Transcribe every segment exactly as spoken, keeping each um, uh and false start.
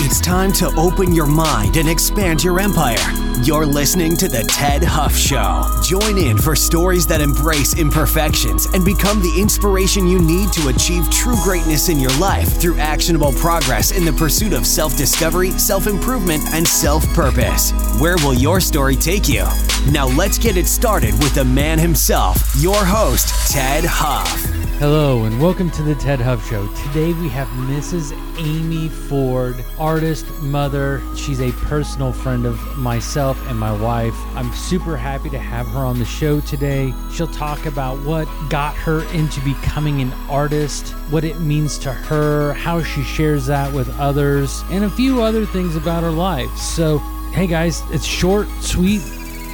It's time to open your mind and expand your empire. You're listening to The Ted Huff Show. Join in for stories that embrace imperfections and become the inspiration you need to achieve true greatness in your life through actionable progress in the pursuit of self-discovery, self-improvement, and self-purpose. Where will your story take you? Now let's get it started with the man himself, your host, Ted Huff. Hello and welcome to the Ted Huff Show. Today we have Missus Amy Ford, artist, mother. She's a personal friend of myself and my wife. I'm super happy to have her on the show today. She'll talk about what got her into becoming an artist, what it means to her, how she shares that with others, and a few other things about her life. So, hey guys, it's short, sweet,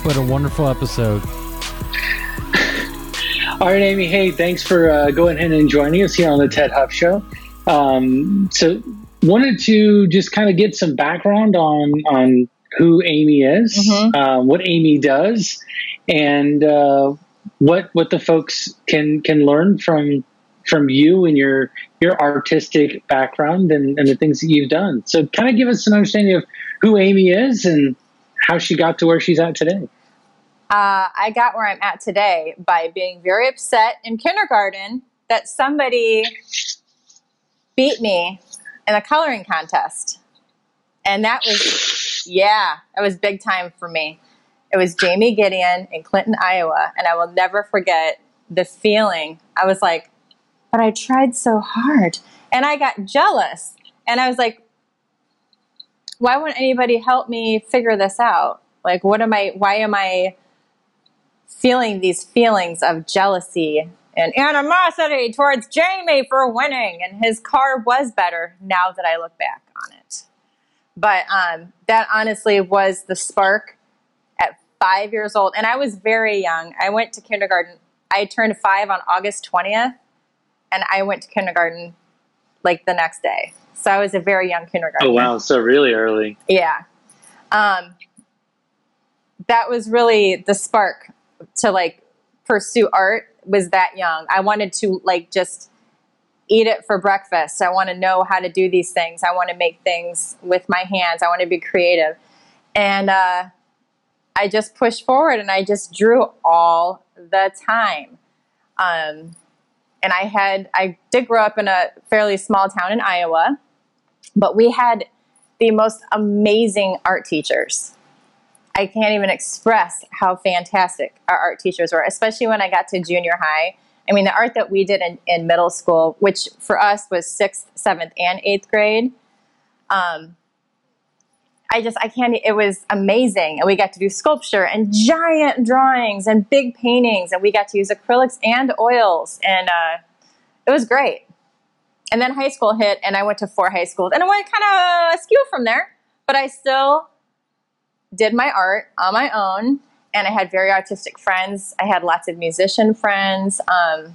but a wonderful episode. All right, Amy. Hey, thanks for uh, going ahead and joining us here on the Ted Huff Show. Um, so, wanted to just kind of get some background on on who Amy is, mm-hmm. uh, what Amy does, and uh, what what the folks can can learn from from you and your your artistic background and, and the things that you've done. So, kind of give us an understanding of who Amy is and how she got to where she's at today. Uh, I got where I'm at today by being very upset in kindergarten that somebody beat me in a coloring contest. And that was, yeah, that was big time for me. It was Jamie Gideon in Clinton, Iowa. And I will never forget the feeling. I was like, but I tried so hard. And I got jealous. And I was like, why won't anybody help me figure this out? Like, what am I, why am I feeling these feelings of jealousy and animosity towards Jamie for winning, and his car was better now that I look back on it. But um, that honestly was the spark at five years old. And I was very young. I went to kindergarten. I turned five on August twentieth, and I went to kindergarten like the next day. So I was a very young kindergartner. Oh, wow. So really early. Yeah. Um, that was really the spark to like pursue art, was that young. I wanted to like just eat it for breakfast. I want to know how to do these things. I want to make things with my hands. I want to be creative. And uh, I just pushed forward and I just drew all the time. Um, and I had, I did grow up in a fairly small town in Iowa, but we had the most amazing art teachers. I can't even express how fantastic our art teachers were, especially when I got to junior high. I mean, the art that we did in, in middle school, which for us was sixth, seventh, and eighth grade. Um, I just, I can't, it was amazing. And we got to do sculpture and giant drawings and big paintings. And we got to use acrylics and oils. And uh, it was great. And then high school hit, and I went to four high schools. And I went kind of askew from there, but I still did my art on my own, and I had very artistic friends. I had lots of musician friends. Um,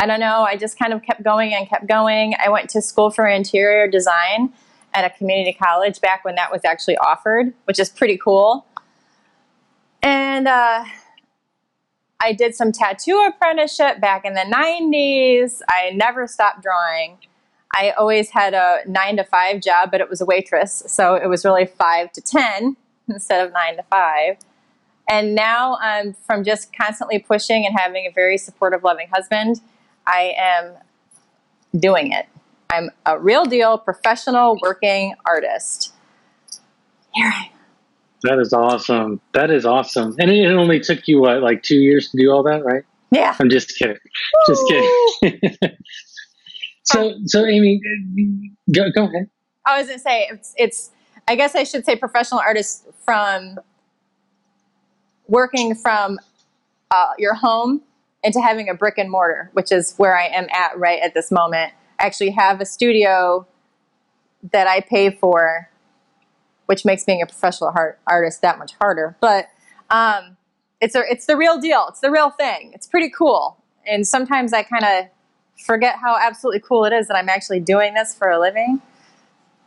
I don't know. I just kind of kept going and kept going. I went to school for interior design at a community college back when that was actually offered, which is pretty cool. And uh, I did some tattoo apprenticeship back in the nineties. I never stopped drawing. I always had a nine to five job, but it was a waitress, so it was really five to ten instead of nine to five. And now, um, from just constantly pushing and having a very supportive, loving husband, I am doing it. I'm a real deal, professional, working artist. Here I am. That is awesome. That is awesome. And it only took you, what, like two years to do all that, right? Yeah. I'm just kidding. Woo! Just kidding. So, so Amy, go, go ahead. I was going to say, it's, it's, I guess I should say professional artist from working from uh, your home into having a brick and mortar, which is where I am at right at this moment. I actually have a studio that I pay for, which makes being a professional heart, artist that much harder. But um, it's a, it's the real deal. It's the real thing. It's pretty cool. And sometimes I kind of forget how absolutely cool it is that I'm actually doing this for a living.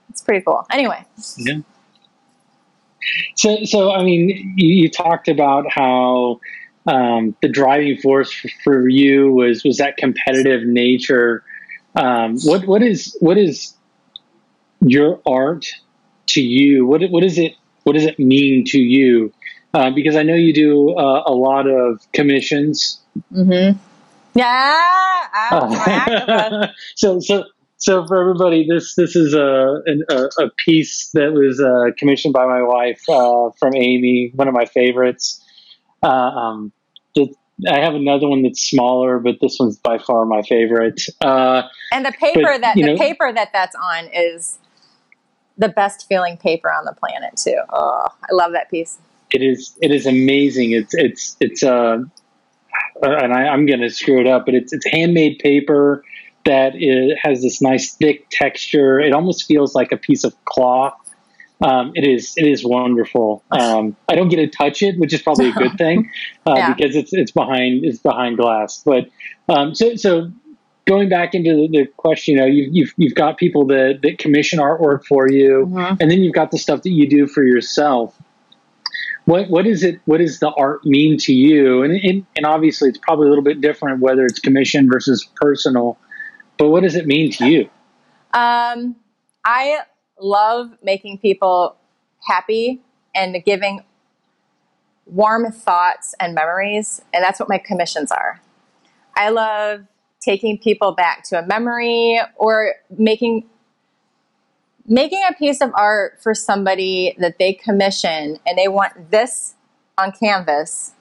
It's pretty cool. Anyway. Yeah. So, so I mean, you, you talked about how um, the driving force for, for you was, was that competitive nature. Um, what, what is, what is your art to you? What what is it? What does it mean to you? Uh, because I know you do uh, a lot of commissions. Mm-hmm. Yeah, I'm uh, so so so for everybody, this this is a an, a, a piece that was uh, commissioned by my wife uh, from Amy, one of my favorites. Uh, um, it, I have another one that's smaller, but this one's by far my favorite. Uh, and the paper but, that the know, paper that that's on is the best feeling paper on the planet too. Oh, I love that piece. It is. It is amazing. It's. It's. It's. Uh, and I, I'm going to screw it up, but it's. It's handmade paper that is, has this nice thick texture. It almost feels like a piece of cloth. Um, it is. It is wonderful. Um, I don't get to touch it, which is probably a good thing uh, yeah. because it's. It's behind. It's behind glass. But um, so. So going back into the, the question, you know, you've you've you've got people that that commission artwork for you, mm-hmm. and then you've got the stuff that you do for yourself. What what is it? What does the art mean to you? And, and and obviously, it's probably a little bit different whether it's commissioned versus personal. But what does it mean to you? Um, I love making people happy and giving warm thoughts and memories, and that's what my commissions are. I love taking people back to a memory or making. Making a piece of art for somebody that they commission and they want this on canvas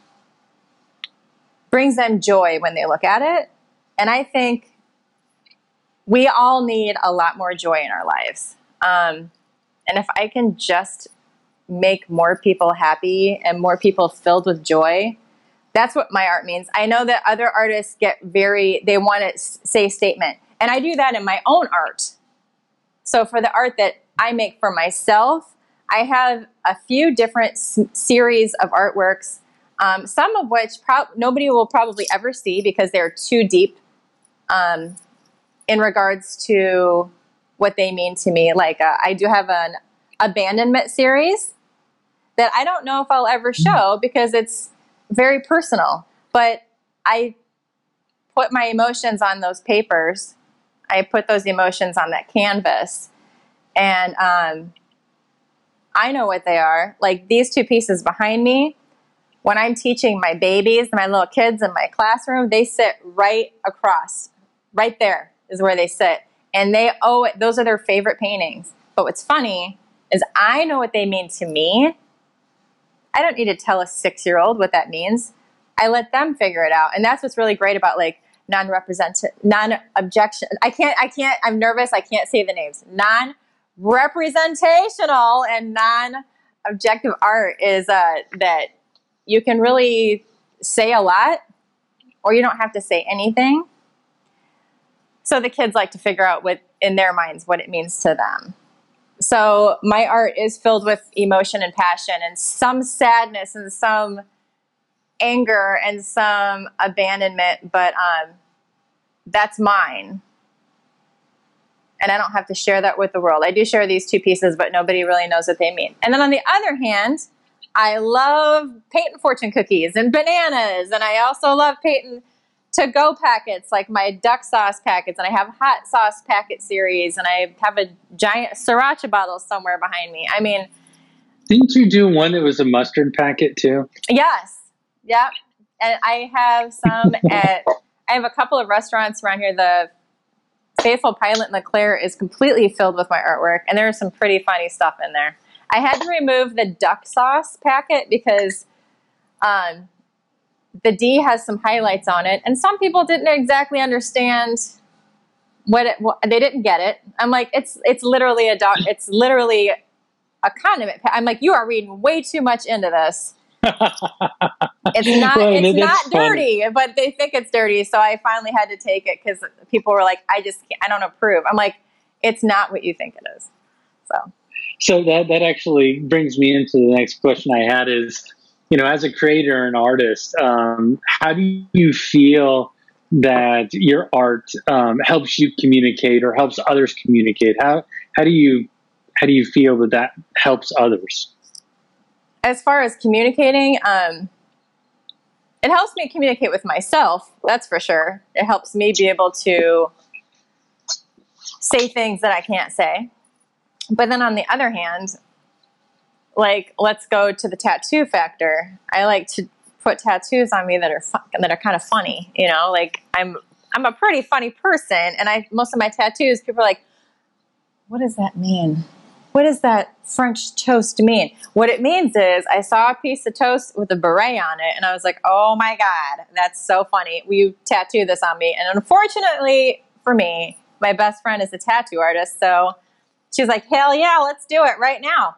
brings them joy when they look at it. And I think we all need a lot more joy in our lives. Um, and if I can just make more people happy and more people filled with joy, that's what my art means. I know that other artists get very, they want to say statement. And I do that in my own art. So for the art that I make for myself, I have a few different s- series of artworks, um, some of which pro- nobody will probably ever see because they're too deep um, in regards to what they mean to me. Like uh, I do have an abandonment series that I don't know if I'll ever show because it's very personal. But I put my emotions on those papers. I put those emotions on that canvas, and um, I know what they are. Like these two pieces behind me, when I'm teaching my babies, my little kids in my classroom, they sit right across. Right there is where they sit. And they owe it. Those are their favorite paintings. But what's funny is I know what they mean to me. I don't need to tell a six-year-old what that means. I let them figure it out. And that's what's really great about like, non-representative, non-objection. I can't, I can't, I'm nervous. I can't say the names. Non-representational and non-objective art is uh, that you can really say a lot or you don't have to say anything. So the kids like to figure out what in their minds, what it means to them. So my art is filled with emotion and passion and some sadness and some anger and some abandonment, but um, that's mine. And I don't have to share that with the world. I do share these two pieces, but nobody really knows what they mean. And then on the other hand, I love painting fortune cookies and bananas. And I also love painting to-go packets, like my duck sauce packets. And I have hot sauce packet series. And I have a giant sriracha bottle somewhere behind me. I mean. Didn't you do one that was a mustard packet too? Yes. Yep. And I have some at, I have a couple of restaurants around here. The Faithful Pilot in LeClaire is completely filled with my artwork, and there's some pretty funny stuff in there. I had to remove the duck sauce packet because um, the D has some highlights on it, and some people didn't exactly understand what it, what, they didn't get it. I'm like, it's it's literally a doc, it's literally a condiment. Pa- I'm like, you are reading way too much into this. It's not well, it's not dirty, funny. But they think it's dirty. So I finally had to take it because people were like, I just can't, I don't approve. I'm like, it's not what you think it is. So so that, that actually brings me into the next question I had is, you know, as a creator and artist, um, how do you feel that your art um, helps you communicate or helps others communicate? How how do you how do you feel that that helps others? As far as communicating, um, it helps me communicate with myself, that's for sure. It helps me be able to say things that I can't say. But then on the other hand, like, let's go to the tattoo factor. I like to put tattoos on me that are fun, that are kind of funny, you know, like I'm, I'm a pretty funny person. And I, most of my tattoos, people are like, what does that mean? What does that French toast mean? What it means is I saw a piece of toast with a beret on it. And I was like, oh my God, that's so funny. Will you tattoo this on me? And unfortunately for me, my best friend is a tattoo artist. So she's like, hell yeah, let's do it right now.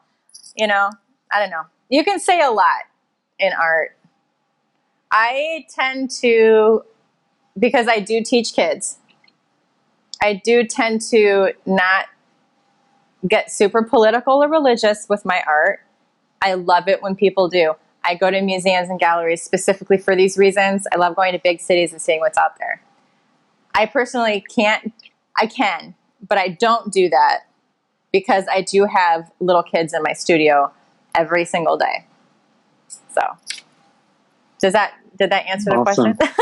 You know, I don't know. You can say a lot in art. I tend to, because I do teach kids, I do tend to not get super political or religious with my art. I love it when people do. I go to museums and galleries specifically for these reasons. I love going to big cities and seeing what's out there. I personally can't, I can, but I don't do that, because I do have little kids in my studio every single day. So does that, did that answer the awesome. question?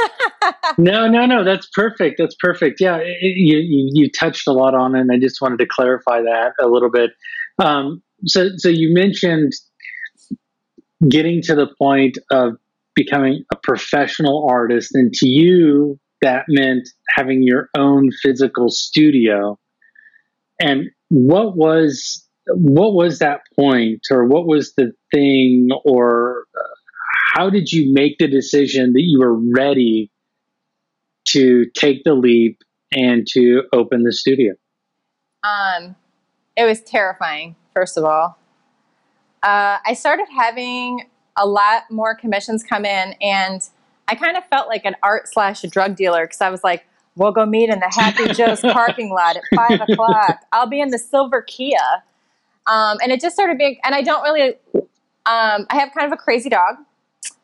No, no, no. That's perfect. That's perfect. Yeah. It, you, you, you touched a lot on it, and I just wanted to clarify that a little bit. Um, so, so you mentioned getting to the point of becoming a professional artist, and to you, that meant having your own physical studio. And what was, what was that point, or what was the thing, or how did you make the decision that you were ready to take the leap and to open the studio? Um, it was terrifying, first of all. Uh, I started having a lot more commissions come in, and I kind of felt like an art slash a drug dealer, because I was like, we'll go meet in the Happy Joe's parking lot at five o'clock. I'll be in the silver Kia. Um, and it just started being, and I don't really, um, I have kind of a crazy dog.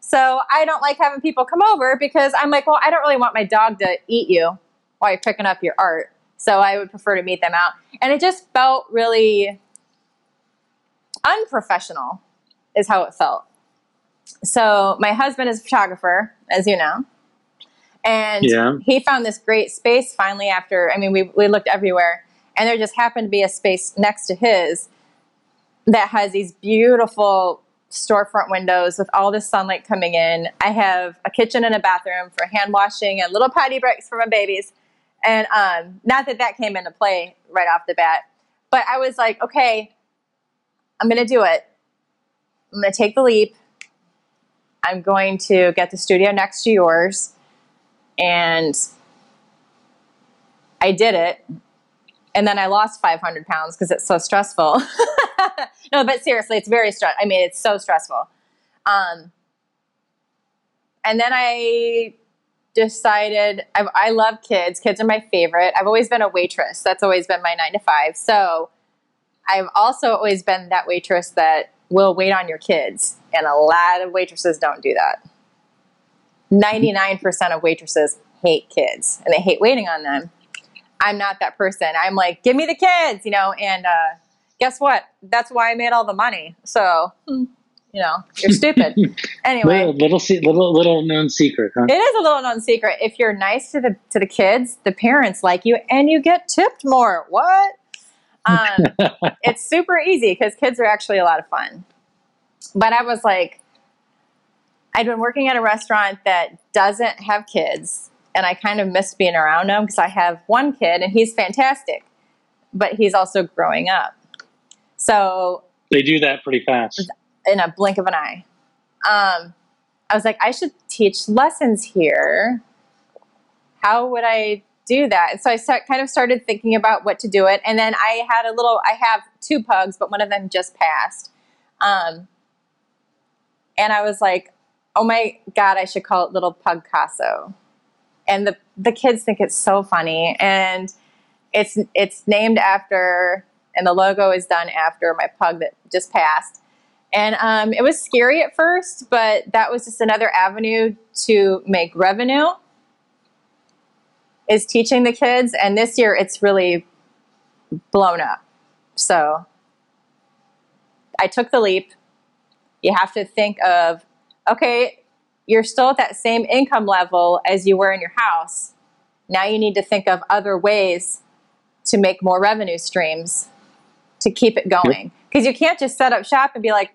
So I don't like having people come over, because I'm like, well, I don't really want my dog to eat you while you're picking up your art. So I would prefer to meet them out. And it just felt really unprofessional is how it felt. So my husband is a photographer, as you know. And yeah. he found this great space finally after, I mean, we, we looked everywhere, and there just happened to be a space next to his that has these beautiful storefront windows with all this sunlight coming in. I have a kitchen and a bathroom for hand washing and little potty breaks for my babies. And um, not that that came into play right off the bat, but I was like, okay, I'm going to do it. I'm going to take the leap. I'm going to get the studio next to yours. And I did it. And then I lost five hundred pounds because it's so stressful. No, but seriously, it's very stress. I mean, it's so stressful. Um, and then I decided I, I love kids. Kids are my favorite. I've always been a waitress. That's always been my nine to five. So I've also always been that waitress that will wait on your kids. And a lot of waitresses don't do that. ninety-nine percent of waitresses hate kids, and they hate waiting on them. I'm not that person. I'm like, give me the kids, you know, and uh, guess what? That's why I made all the money. So, you know, you're stupid. Anyway. Little, little, little, little known secret, huh? It is a little known secret. If you're nice to the to the kids, the parents like you, and you get tipped more. What? Um, it's super easy because kids are actually a lot of fun. But I was like, I'd been working at a restaurant that doesn't have kids, and I kind of missed being around them because I have one kid, and he's fantastic, but he's also growing up. So they do that pretty fast. In a blink of an eye. Um, I was like, I should teach lessons here. How would I do that? And so I start, kind of started thinking about what to do it. And then I had a little, I have two pugs, but one of them just passed. Um, and I was like, oh my God, I should call it Lil Pug Casso. And the, the kids think it's so funny. And it's it's named after, and the logo is done after my pug that just passed. And um, it was scary at first, but that was just another avenue to make revenue, is teaching the kids. And this year it's really blown up. So I took the leap. You have to think of, okay, you're still at that same income level as you were in your house. Now you need to think of other ways to make more revenue streams to keep it going. Because yep. you can't just set up shop and be like,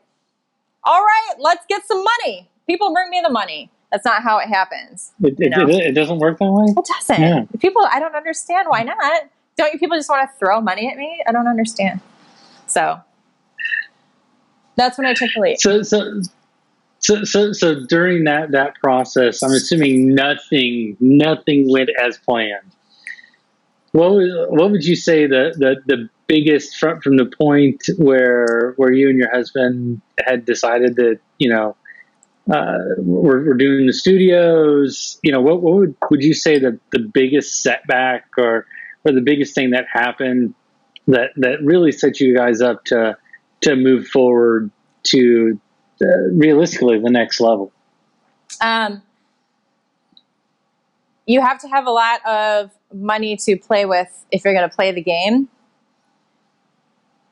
all right, let's get some money. People bring me the money. That's not how it happens. It, it, it, it doesn't work that way? It doesn't. Yeah. People, I don't understand why not. Don't you people just want to throw money at me? I don't understand. So that's when I took the leap. So, so, so, so, so during that, that process, I'm assuming nothing, nothing went as planned. What would, what would you say the, the, the biggest from, from the point where where you and your husband had decided that, you know, uh, we're, we're doing the studios, you know, what, what would, would you say the, the biggest setback or, or the biggest thing that happened that, that really set you guys up to, to move forward to uh, realistically the next level? Um, you have to have a lot of money to play with if you're going to play the game,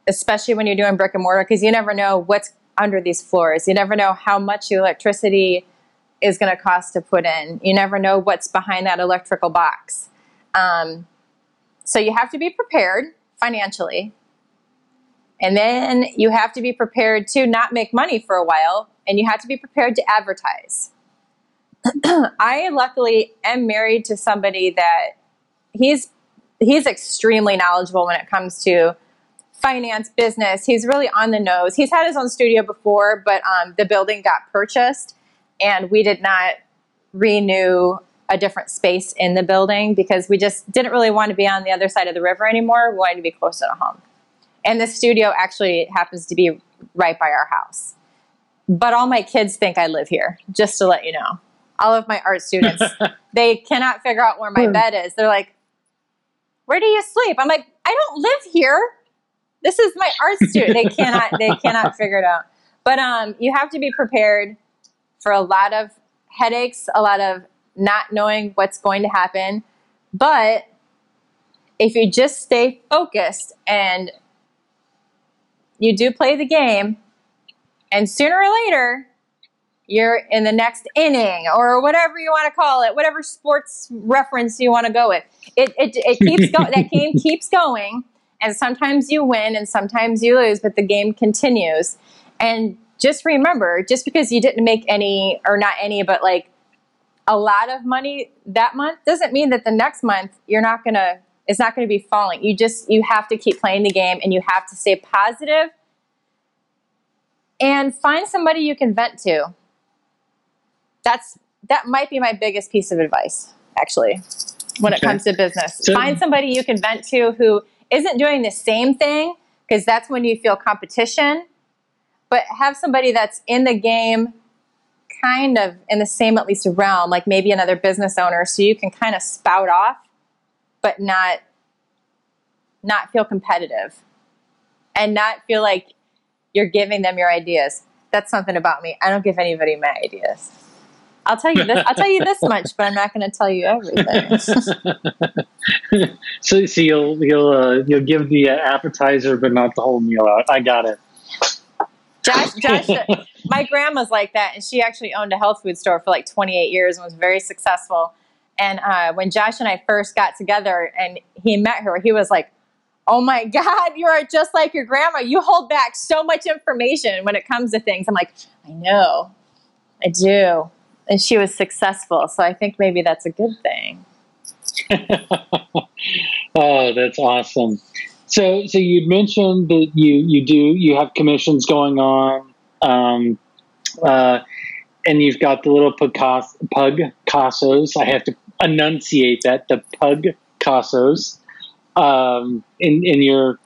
especially when you're doing brick and mortar, because you never know what's under these floors. You never know how much electricity is going to cost to put in. You never know what's behind that electrical box. Um, so you have to be prepared financially. And then you have to be prepared to not make money for a while, and you have to be prepared to advertise. I luckily am married to somebody that he's he's extremely knowledgeable when it comes to finance, business. He's really on the nose. He's had his own studio before, but um, the building got purchased, and we did not renew a different space in the building because we just didn't really want to be on the other side of the river anymore. We wanted to be closer to home. And the studio actually happens to be right by our house. But all my kids think I live here, just to let you know. All of my art students, they cannot figure out where my bed is. They're like, where do you sleep? I'm like, I don't live here. This is my art studio. They cannot, they cannot figure it out. But um, you have to be prepared for a lot of headaches, a lot of not knowing what's going to happen. But if you just stay focused and you do play the game, and sooner or later, you're in the next inning or whatever you want to call it, whatever sports reference you want to go with. It it, it keeps going. That game keeps going, and sometimes you win and sometimes you lose, but the game continues. And just remember, just because you didn't make any or not any, but like a lot of money that month doesn't mean that the next month you're not gonna. It's not going to be falling. You just you have to keep playing the game, and you have to stay positive, and find somebody you can vent to. That's that might be my biggest piece of advice, actually, when okay. it comes to business. So, find somebody you can vent to who isn't doing the same thing, because that's when you feel competition. But have somebody that's in the game, kind of in the same at least realm, like maybe another business owner, so you can kind of spout off, but not not feel competitive and not feel like you're giving them your ideas. That's something about me. I don't give anybody my ideas. I'll tell you this. I'll tell you this much, but I'm not going to tell you everything. so, so you'll you'll uh, you'll give the uh, appetizer, but not the whole meal out. I got it. Josh, Josh, my grandma's like that, and she actually owned a health food store for like twenty-eight years and was very successful. And uh, when Josh and I first got together and he met her, he was like, oh my God, you are just like your grandma. You hold back so much information when it comes to things. I'm like, I know, I do. And she was successful. So I think maybe that's a good thing. Oh, that's awesome. So so you mentioned that you, you do, you have commissions going on. Um, uh, and you've got the little Pug Cassos. I have to enunciate that, the Pug Cassos, um, in, in your,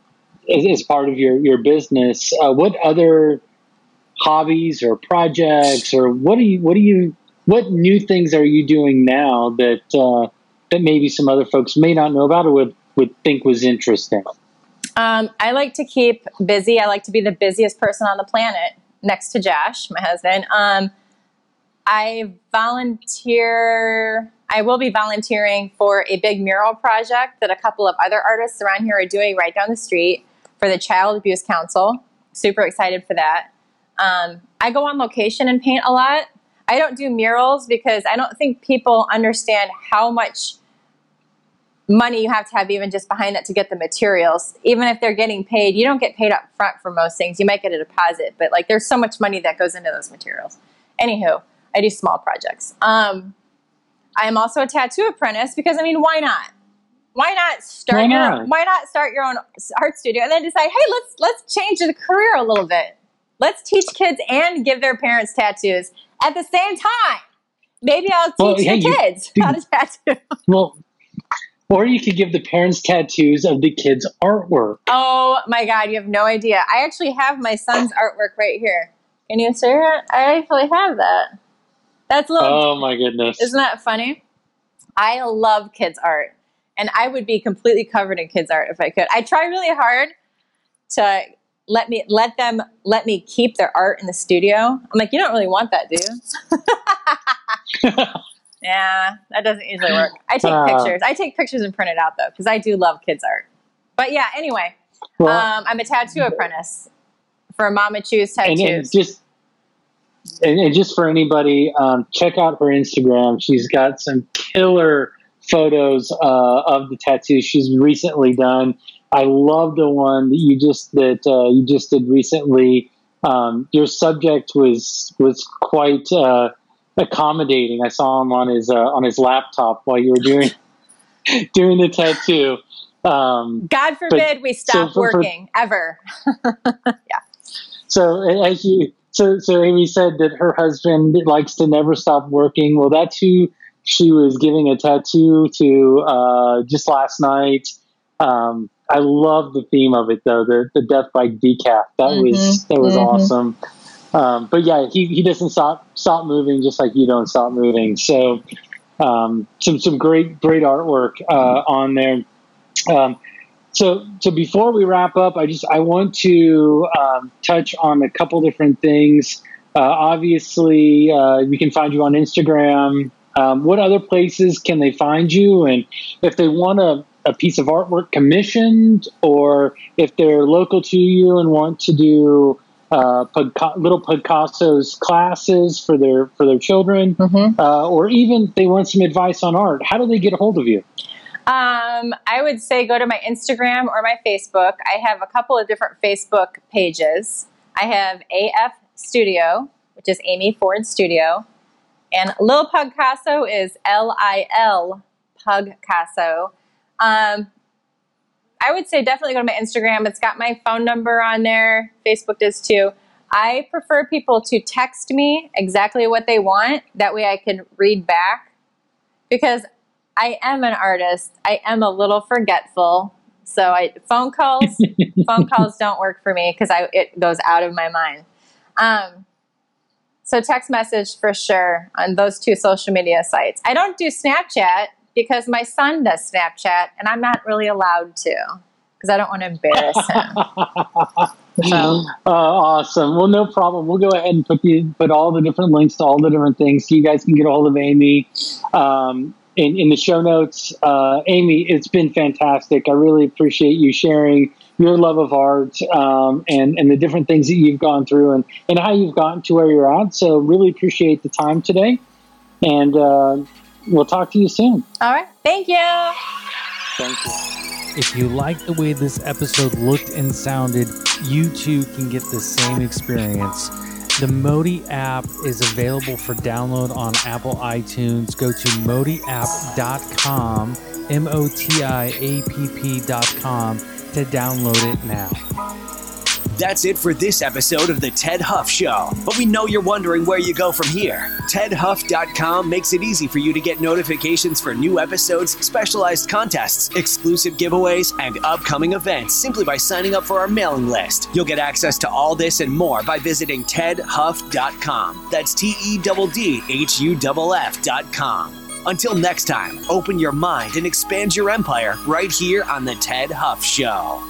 as, as part of your, your business. Uh, what other hobbies or projects or what do you, what do you, what new things are you doing now that, uh, that maybe some other folks may not know about or would, would think was interesting? Um, I like to keep busy. I like to be the busiest person on the planet next to Josh, my husband. Um, I volunteer, I will be volunteering for a big mural project that a couple of other artists around here are doing right down the street for the Child Abuse Council. Super excited for that. Um, I go on location and paint a lot. I don't do murals because I don't think people understand how much money you have to have even just behind that to get the materials. Even if they're getting paid, you don't get paid up front for most things. You might get a deposit, but like there's so much money that goes into those materials. Anywho, I do small projects. Um, I am also a tattoo apprentice because, I mean, why not? Why not start? Why not? Your own, why not start your own art studio and then decide, hey, let's let's change the career a little bit. Let's teach kids and give their parents tattoos at the same time. Maybe I'll teach well, the hey, kids you, how to tattoo. Well, or you could give the parents tattoos of the kids' artwork. Oh my God, you have no idea. I actually have my son's artwork right here. Can you see that? I actually have that. That's a little. Oh my goodness! Isn't that funny? I love kids' art, and I would be completely covered in kids' art if I could. I try really hard to let me let them let me keep their art in the studio. I'm like, you don't really want that, do you? Yeah, that doesn't usually work. I take uh, pictures. I take pictures and print it out though, because I do love kids' art. But yeah, anyway, well, um, I'm a tattoo apprentice for Mama Choose tattoos. And, and just and, and just for anybody, um, check out her Instagram. She's got some killer photos uh, of the tattoos she's recently done. I love the one that you just that uh, you just did recently. Um, your subject was was quite uh, accommodating. I saw him on his uh, on his laptop while you were doing doing the tattoo. Um, God forbid but, we stop so for, working for, ever. Yeah. So as you so so Amy said that her husband likes to never stop working. Well, that's who she was giving a tattoo to uh, just last night. Um, I love the theme of it though, the the death by decaf. That mm-hmm. was that was mm-hmm. awesome. Um, but yeah, he, he doesn't stop stop moving just like you don't stop moving. So um, some some great great artwork uh, on there. Um, so so before we wrap up, I just I want to um, touch on a couple different things. Uh, obviously, uh, we can find you on Instagram. Um, what other places can they find you? And if they want a, a piece of artwork commissioned, or if they're local to you and want to do uh, Pug, Little Pug Casso's classes for their for their children, mm-hmm. uh, or even if they want some advice on art, how do they get a hold of you? Um, I would say go to my Instagram or my Facebook. I have a couple of different Facebook pages. I have A F Studio, which is Amy Ford Studio. And Lil Pug Casso is L I L Pug Casso. Um, I would say definitely go to my Instagram. It's got my phone number on there. Facebook does too. I prefer people to text me exactly what they want. That way I can read back. Because I am an artist. I am a little forgetful. So I phone calls, phone calls don't work for me because I it goes out of my mind. Um So text message for sure on those two social media sites. I don't do Snapchat because my son does Snapchat, and I'm not really allowed to because I don't want to embarrass him. So. Uh, awesome. Well, no problem. We'll go ahead and put the, put all the different links to all the different things so you guys can get a hold of Amy um, in, in the show notes. Uh, Amy, it's been fantastic. I really appreciate you sharing your love of art um, and, and the different things that you've gone through and, and how you've gotten to where you're at. So really appreciate the time today. And uh, we'll talk to you soon. All right. Thank you. Thank you. If you like the way this episode looked and sounded, you too can get the same experience. The Modi app is available for download on Apple iTunes. Go to modi app dot com, M O T I A P P dot com. to download it now. That's it for this episode of The Ted Huff Show. But we know you're wondering where you go from here. Ted Huff dot com makes it easy for you to get notifications for new episodes, specialized contests, exclusive giveaways, and upcoming events simply by signing up for our mailing list. You'll get access to all this and more by visiting Ted Huff dot com. That's T E D D H U F F dot com. Until next time, open your mind and expand your empire right here on The Ted Huff Show.